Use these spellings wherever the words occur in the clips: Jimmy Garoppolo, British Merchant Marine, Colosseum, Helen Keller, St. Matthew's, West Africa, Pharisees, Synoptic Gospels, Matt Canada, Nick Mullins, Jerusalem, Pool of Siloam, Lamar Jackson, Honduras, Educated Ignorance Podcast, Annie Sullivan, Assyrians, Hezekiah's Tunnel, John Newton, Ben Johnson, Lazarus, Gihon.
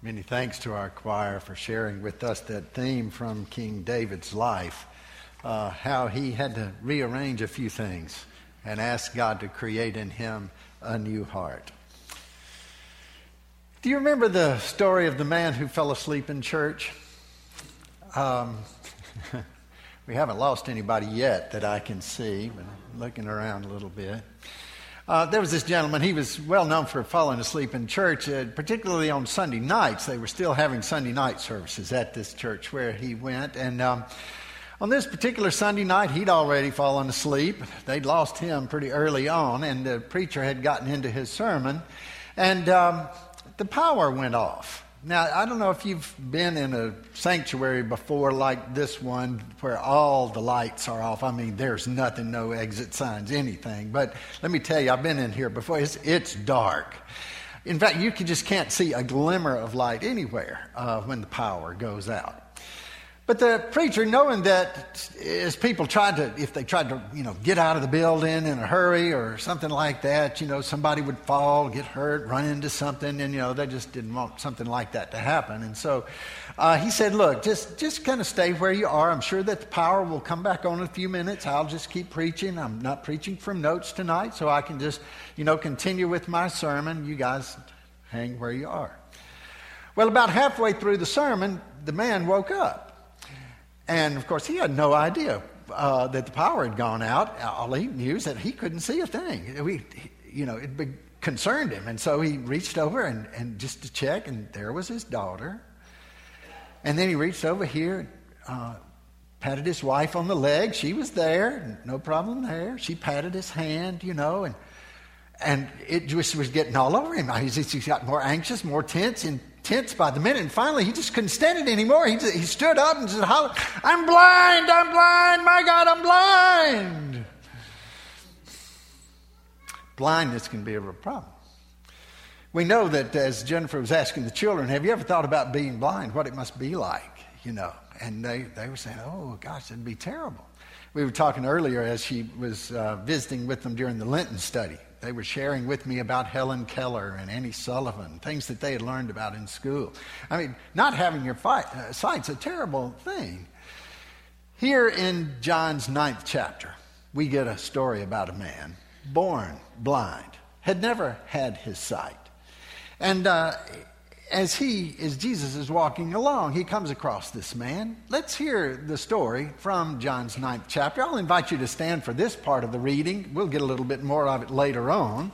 Many thanks to our choir for sharing with us that theme from King David's life, how he had to rearrange a few things and ask God to create in him a new heart. Do you remember the story of the man who fell asleep in church? We haven't lost anybody yet that I can see, but I'm looking around a little bit. There was this gentleman, he was well known for falling asleep in church, particularly on Sunday nights. They were still having Sunday night services at this church where he went. And on this particular Sunday night, he'd already fallen asleep. They'd lost him pretty early on, and the preacher had gotten into his sermon. And the power went off. Now, I don't know if you've been in a sanctuary before like this one where all the lights are off. I mean, there's nothing, no exit signs, anything. But let me tell you, I've been in here before. It's dark. In fact, you just can't see a glimmer of light anywhere when the power goes out. But the preacher, knowing that as people if they tried to, get out of the building in a hurry or something like that, somebody would fall, get hurt, run into something, and, they just didn't want something like that to happen. And so he said, look, just kind of stay where you are. I'm sure that the power will come back on in a few minutes. I'll just keep preaching. I'm not preaching from notes tonight, so I can just, continue with my sermon. You guys hang where you are. Well, about halfway through the sermon, the man woke up. And, of course, he had no idea that the power had gone out. All he knew is that he couldn't see a thing. It concerned him. And so he reached over and just to check, and there was his daughter. And then he reached over here, patted his wife on the leg. She was there, no problem there. She patted his hand, and it just was getting all over him. He got more anxious, more tense by the minute, and finally he just couldn't stand it anymore. He stood up and just hollered, I'm blind, my God, I'm blind. Blindness can be a real problem. We know that as Jennifer was asking the children, have you ever thought about being blind, what it must be like, And they were saying, oh, gosh, it'd be terrible. We were talking earlier as she was visiting with them during the Lenten study. They were sharing with me about Helen Keller and Annie Sullivan, things that they had learned about in school. I mean, not having your sight's a terrible thing. Here in John's 9th chapter, we get a story about a man born blind, had never had his sight. And as Jesus is walking along, he comes across this man. Let's hear the story from John's 9th chapter. I'll invite you to stand for this part of the reading. We'll get a little bit more of it later on.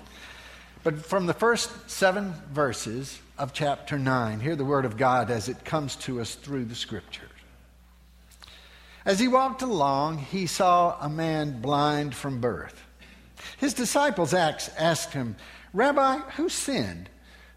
But from the first 7 verses of chapter 9, hear the word of God as it comes to us through the scriptures. As he walked along, he saw a man blind from birth. His disciples asked him, Rabbi, who sinned?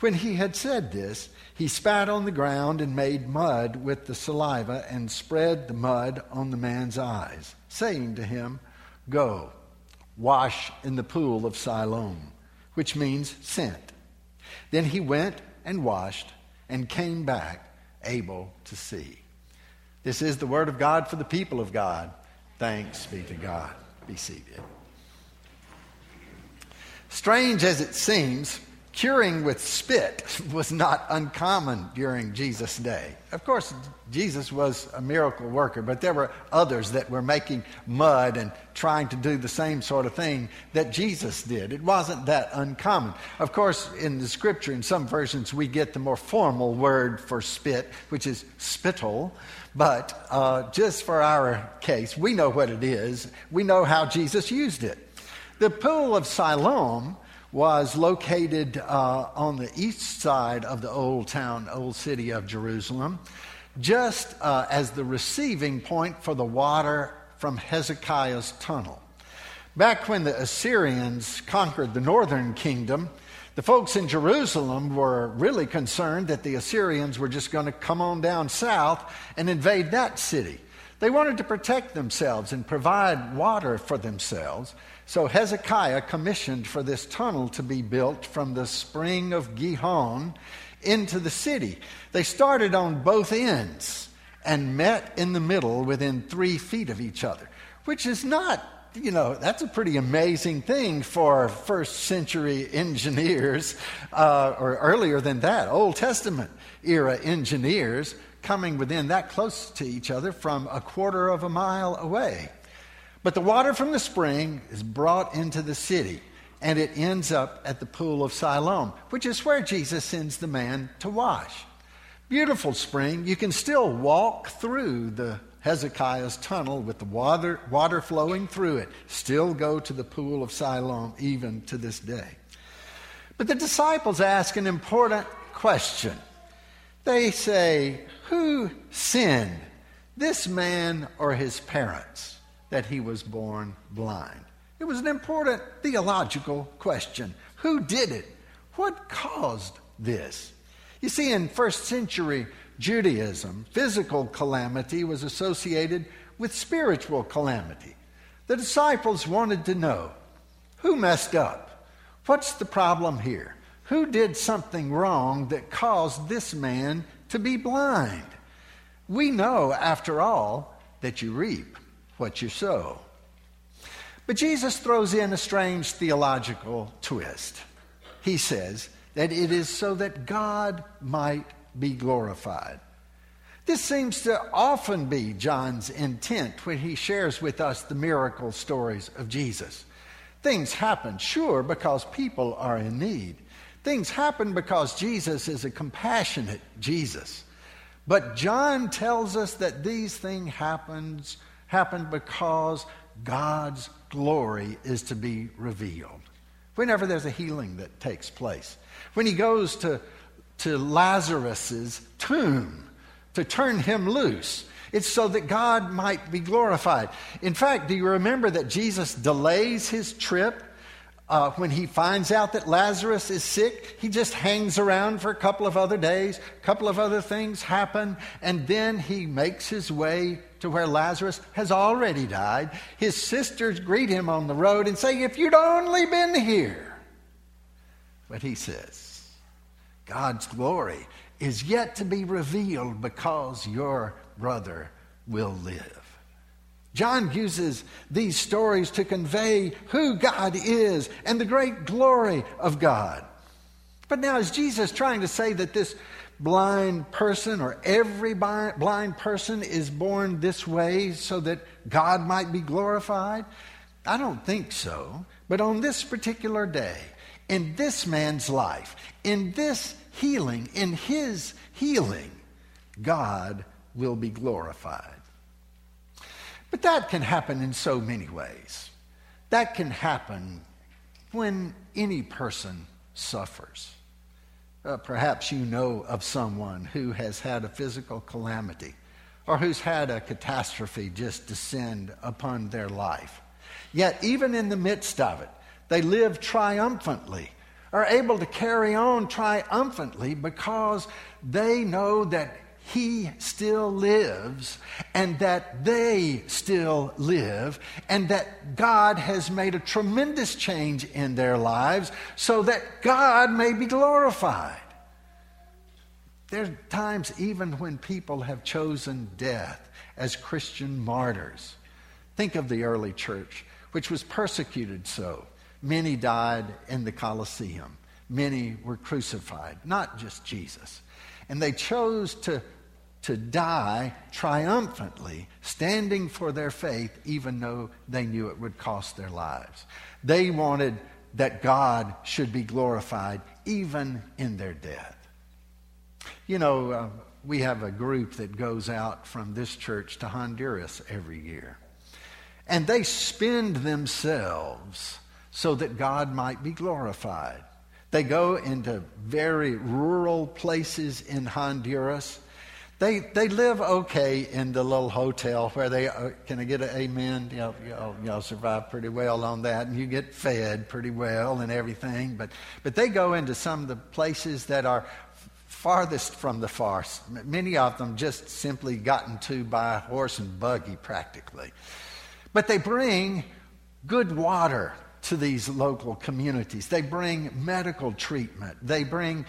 When he had said this, he spat on the ground and made mud with the saliva and spread the mud on the man's eyes, saying to him, Go, wash in the pool of Siloam, which means sent. Then he went and washed and came back able to see. This is the word of God for the people of God. Thanks be to God. Be seated. Strange as it seems, curing with spit was not uncommon during Jesus' day. Of course, Jesus was a miracle worker, but there were others that were making mud and trying to do the same sort of thing that Jesus did. It wasn't that uncommon. Of course, in the scripture, in some versions, we get the more formal word for spit, which is spittle. But just for our case, we know what it is. We know how Jesus used it. The pool of Siloam was located on the east side of the old city of Jerusalem, just as the receiving point for the water from Hezekiah's tunnel. Back when the Assyrians conquered the northern kingdom, the folks in Jerusalem were really concerned that the Assyrians were just going to come on down south and invade that city. They wanted to protect themselves and provide water for themselves. So Hezekiah commissioned for this tunnel to be built from the spring of Gihon into the city. They started on both ends and met in the middle within 3 feet of each other, which is not, that's a pretty amazing thing for first century engineers, or earlier than that, Old Testament era engineers coming within that close to each other from a quarter of a mile away. But the water from the spring is brought into the city, and it ends up at the Pool of Siloam, which is where Jesus sends the man to wash. Beautiful spring. You can still walk through the Hezekiah's tunnel with the water flowing through it. Still go to the Pool of Siloam even to this day. But the disciples ask an important question. They say, who sinned, this man or his parents, that he was born blind? It was an important theological question. Who did it? What caused this? You see, in first century Judaism, physical calamity was associated with spiritual calamity. The disciples wanted to know, who messed up? What's the problem here? Who did something wrong that caused this man to be blind? We know, after all, that you reap what you sow. But Jesus throws in a strange theological twist. He says that it is so that God might be glorified. This seems to often be John's intent when he shares with us the miracle stories of Jesus. Things happen, sure, because people are in need. Things happen because Jesus is a compassionate Jesus. But John tells us that these things happened because God's glory is to be revealed. Whenever there's a healing that takes place, when he goes to Lazarus's tomb to turn him loose, it's so that God might be glorified. In fact, do you remember that Jesus delays his trip? When he finds out that Lazarus is sick, he just hangs around for a couple of other days, a couple of other things happen, and then he makes his way to where Lazarus has already died. His sisters greet him on the road and say, if you'd only been here. But he says, God's glory is yet to be revealed because your brother will live. John uses these stories to convey who God is and the great glory of God. But now, is Jesus trying to say that this blind person, or every blind person, is born this way so that God might be glorified? I don't think so. But on this particular day, in this man's life, in his healing, God will be glorified. But that can happen in so many ways. That can happen when any person suffers. Perhaps you know of someone who has had a physical calamity, or who's had a catastrophe just descend upon their life. Yet even in the midst of it, they live triumphantly, are able to carry on triumphantly because they know that He still lives, and that they still live, and that God has made a tremendous change in their lives so that God may be glorified. There are times even when people have chosen death as Christian martyrs. Think of the early church, which was persecuted so. Many died in the Colosseum. Many were crucified, not just Jesus. And they chose to die triumphantly, standing for their faith, even though they knew it would cost their lives. They wanted that God should be glorified even in their death. We have a group that goes out from this church to Honduras every year. And they spend themselves so that God might be glorified. They go into very rural places in Honduras. They live okay in the little hotel where they are. Can I get an amen? Y'all survive pretty well on that, and you get fed pretty well and everything. But they go into some of the places that are farthest from the farce. Many of them just simply gotten to by horse and buggy practically. But they bring good water to these local communities. They bring medical treatment. They bring,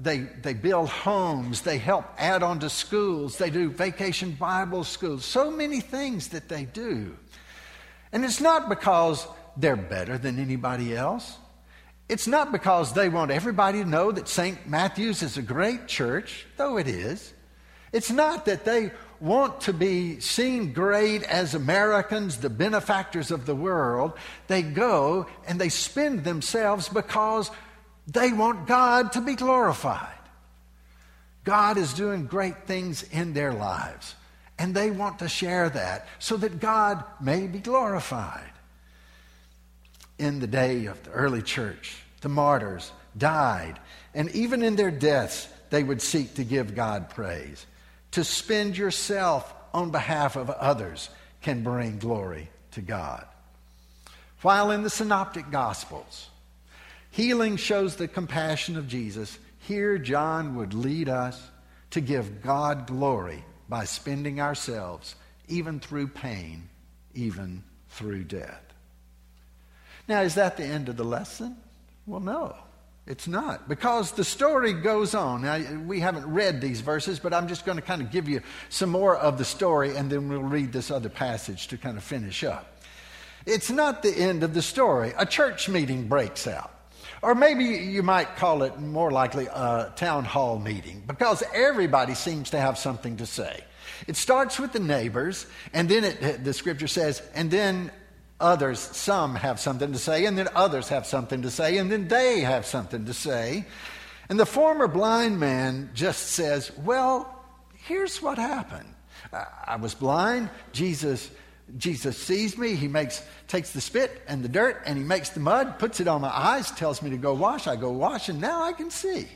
they build homes. They help add on to schools. They do vacation Bible schools. So many things that they do. And it's not because they're better than anybody else. It's not because they want everybody to know that St. Matthew's is a great church, though it is. It's not that they want to be seen great as Americans, the benefactors of the world. They go and they spend themselves because they want God to be glorified. God is doing great things in their lives, and they want to share that so that God may be glorified. In the day of the early church, the martyrs died, and even in their deaths, they would seek to give God praise. To spend yourself on behalf of others can bring glory to God. While in the Synoptic Gospels, healing shows the compassion of Jesus, here John would lead us to give God glory by spending ourselves, even through pain, even through death. Now, is that the end of the lesson? Well, no, it's not, because the story goes on. Now, we haven't read these verses, but I'm just going to kind of give you some more of the story, and then we'll read this other passage to kind of finish up. It's not the end of the story. A church meeting breaks out, or maybe you might call it more likely a town hall meeting, because everybody seems to have something to say. It starts with the neighbors, and then the scripture says, and then others, some have something to say, and then others have something to say, and then they have something to say. And the former blind man just says, well, here's what happened. I was blind. Jesus sees me. He takes the spit and the dirt, and he makes the mud, puts it on my eyes, tells me to go wash. I go wash, and now I can see.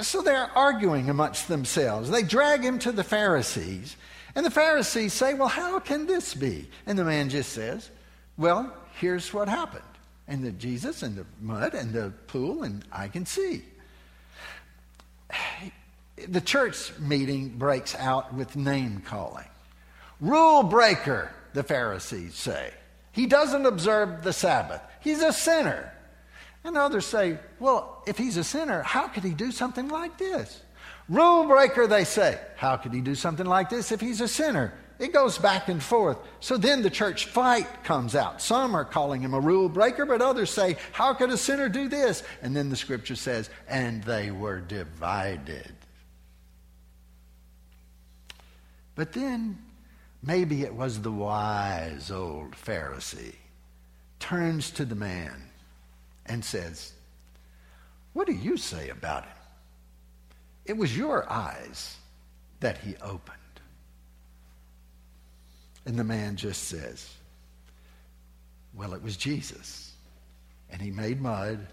So they're arguing amongst themselves. They drag him to the Pharisees. And the Pharisees say, well, how can this be? And the man just says, well, here's what happened. And the Jesus and the mud and the pool, and I can see. The church meeting breaks out with name calling. Rule breaker, the Pharisees say. He doesn't observe the Sabbath. He's a sinner. And others say, well, if he's a sinner, how could he do something like this? Rule breaker, they say. How could he do something like this if he's a sinner? It goes back and forth. So then the church fight comes out. Some are calling him a rule breaker, but others say, how could a sinner do this? And then the scripture says, and they were divided. But then maybe it was the wise old Pharisee turns to the man and says, what do you say about him? It was your eyes that he opened. And the man just says, well, it was Jesus. And he made mud, and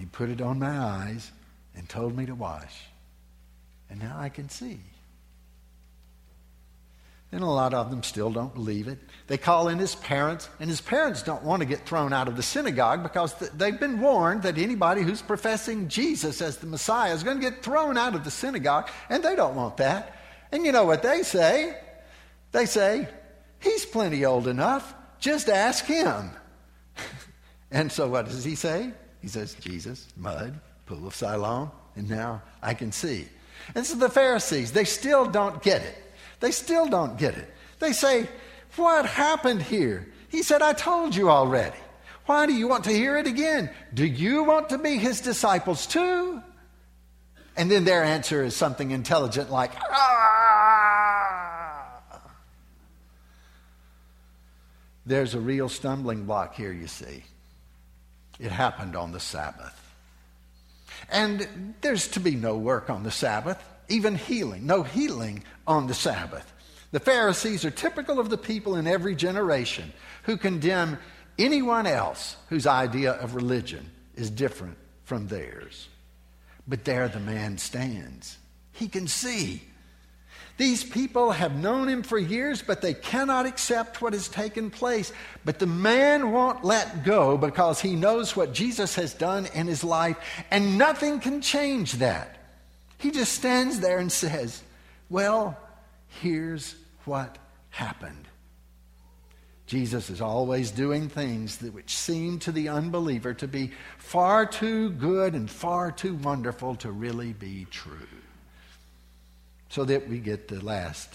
he put it on my eyes, and told me to wash. And now I can see. Then a lot of them still don't believe it. They call in his parents, and his parents don't want to get thrown out of the synagogue because they've been warned that anybody who's professing Jesus as the Messiah is going to get thrown out of the synagogue, and they don't want that. And you know what they say? They say, he's plenty old enough. Just ask him. And so what does he say? He says, Jesus, mud, pool of Siloam, and now I can see. And so the Pharisees, they still don't get it. They still don't get it. They say, what happened here? He said, I told you already. Why do you want to hear it again? Do you want to be his disciples too? And then their answer is something intelligent like, ah! There's a real stumbling block here, you see. It happened on the Sabbath. And there's to be no work on the Sabbath. Even healing, no healing on the Sabbath. The Pharisees are typical of the people in every generation who condemn anyone else whose idea of religion is different from theirs. But there the man stands. He can see. These people have known him for years, but they cannot accept what has taken place. But the man won't let go because he knows what Jesus has done in his life, and nothing can change that. He just stands there and says, well, here's what happened. Jesus is always doing things which seem to the unbeliever to be far too good and far too wonderful to really be true. So that we get the last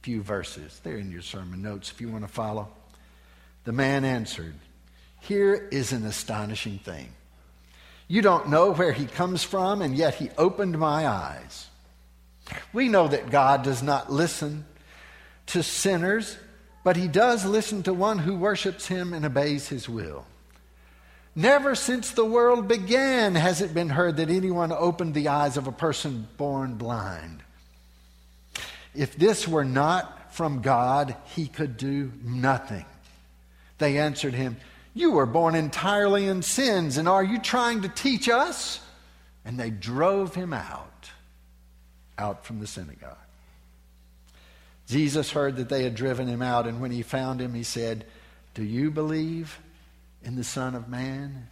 few verses. They're in your sermon notes if you want to follow. The man answered, here is an astonishing thing. You don't know where he comes from, and yet he opened my eyes. We know that God does not listen to sinners, but he does listen to one who worships him and obeys his will. Never since the world began has it been heard that anyone opened the eyes of a person born blind. If this were not from God, he could do nothing. They answered him, you were born entirely in sins, and are you trying to teach us? And they drove him out from the synagogue. Jesus heard that they had driven him out, and when he found him, he said, do you believe in the Son of Man?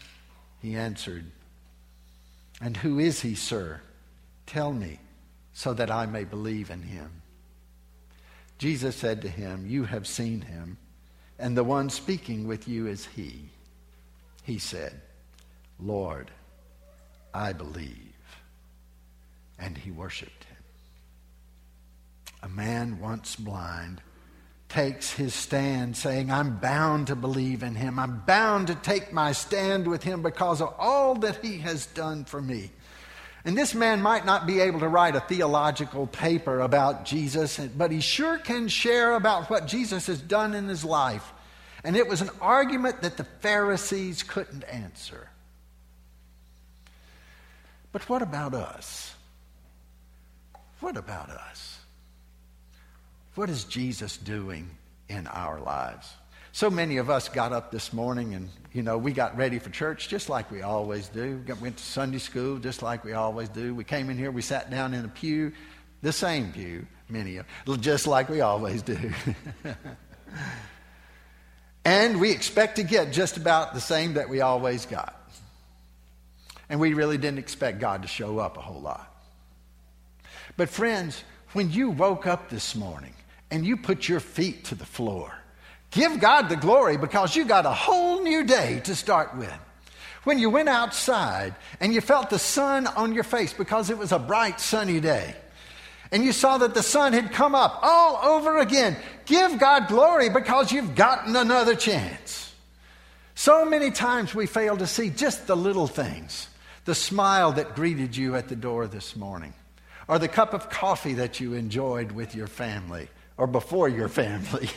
He answered, and who is he, sir? Tell me, so that I may believe in him. Jesus said to him, you have seen him, and the one speaking with you is he. He said, Lord, I believe. And he worshiped him. A man once blind takes his stand saying, I'm bound to believe in him. I'm bound to take my stand with him because of all that he has done for me. And this man might not be able to write a theological paper about Jesus, but he sure can share about what Jesus has done in his life. And it was an argument that the Pharisees couldn't answer. But what about us? What about us? What is Jesus doing in our lives? So many of us got up this morning and, we got ready for church just like we always do. We went to Sunday school just like we always do. We came in here, we sat down in a pew, the same pew, many of us, just like we always do. And we expect to get just about the same that we always got. And we really didn't expect God to show up a whole lot. But friends, when you woke up this morning and you put your feet to the floor, give God the glory because you got a whole new day to start with. When you went outside and you felt the sun on your face because it was a bright sunny day, and you saw that the sun had come up all over again, give God glory because you've gotten another chance. So many times we fail to see just the little things. The smile that greeted you at the door this morning, or the cup of coffee that you enjoyed with your family, or before your family,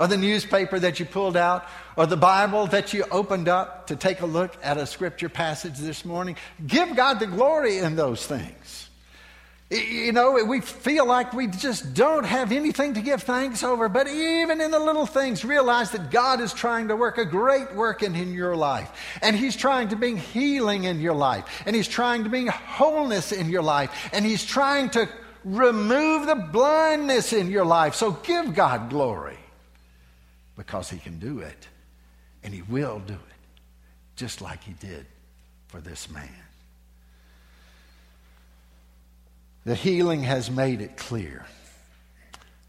or the newspaper that you pulled out, or the Bible that you opened up to take a look at a scripture passage this morning. Give God the glory in those things. We feel like we just don't have anything to give thanks over, but even in the little things, realize that God is trying to work a great work in your life. And he's trying to bring healing in your life. And he's trying to bring wholeness in your life. And he's trying to remove the blindness in your life. So give God glory because he can do it. And he will do it, just like he did for this man. The healing has made it clear.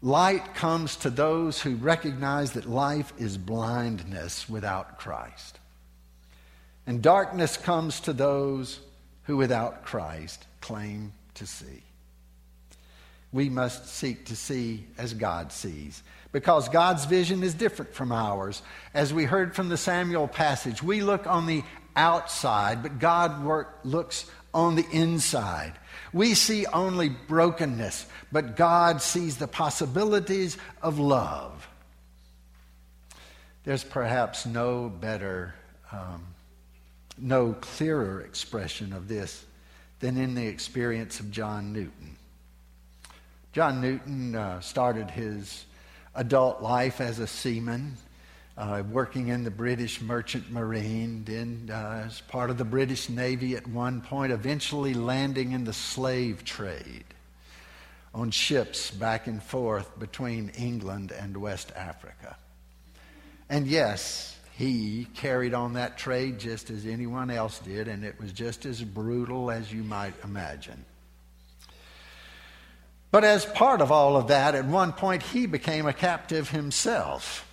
Light comes to those who recognize that life is blindness without Christ. And darkness comes to those who without Christ claim to see. We must seek to see as God sees, because God's vision is different from ours. As we heard from the Samuel passage, we look on the outside, but God looks on the inside. We see only brokenness, but God sees the possibilities of love. There's perhaps no better, no clearer expression of this than in the experience of John Newton. John Newton started his adult life as a seaman, working in the British Merchant Marine, then as part of the British Navy at one point, eventually landing in the slave trade. on ships back and forth between England and West Africa. And yes, he carried on that trade just as anyone else did, and it was just as brutal as you might imagine. But as part of all of that, at one point he became a captive himself.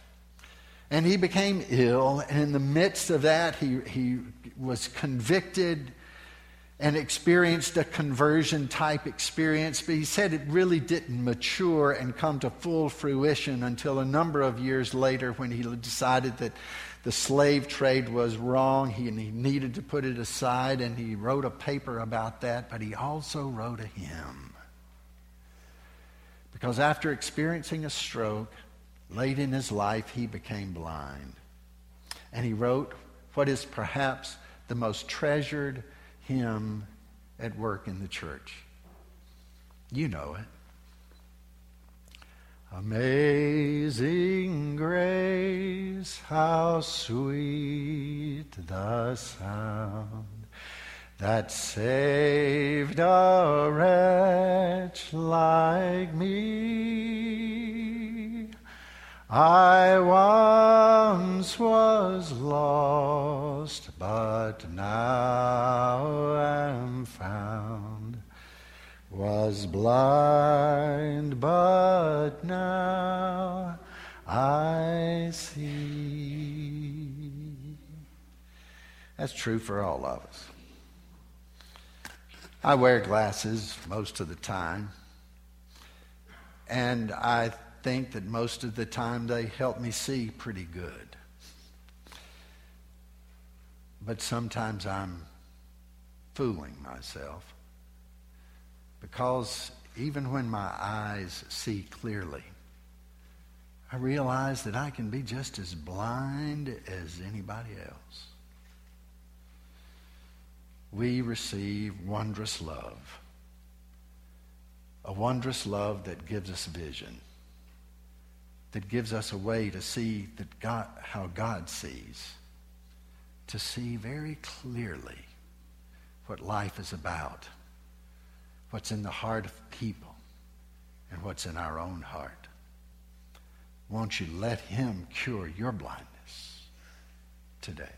And he became ill, and in the midst of that he was convicted and experienced a conversion-type experience, but he said it really didn't mature and come to full fruition until a number of years later when he decided that the slave trade was wrong and he needed to put it aside, and he wrote a paper about that, but he also wrote a hymn. Because after experiencing a stroke, late in his life, he became blind. And he wrote what is perhaps the most treasured hymn at work in the church. You know it. Amazing grace, how sweet the sound that saved a wretch like me. I once was lost, but now am found. Was blind, but now I see. That's true for all of us. I wear glasses most of the time, and I think that most of the time they help me see pretty good. But sometimes I'm fooling myself, because even when my eyes see clearly, I realize that I can be just as blind as anybody else. We receive wondrous love, a wondrous love that gives us vision, that gives us a way to see that God, how God sees, to see very clearly what life is about, what's in the heart of people, and what's in our own heart. Won't you let him cure your blindness today?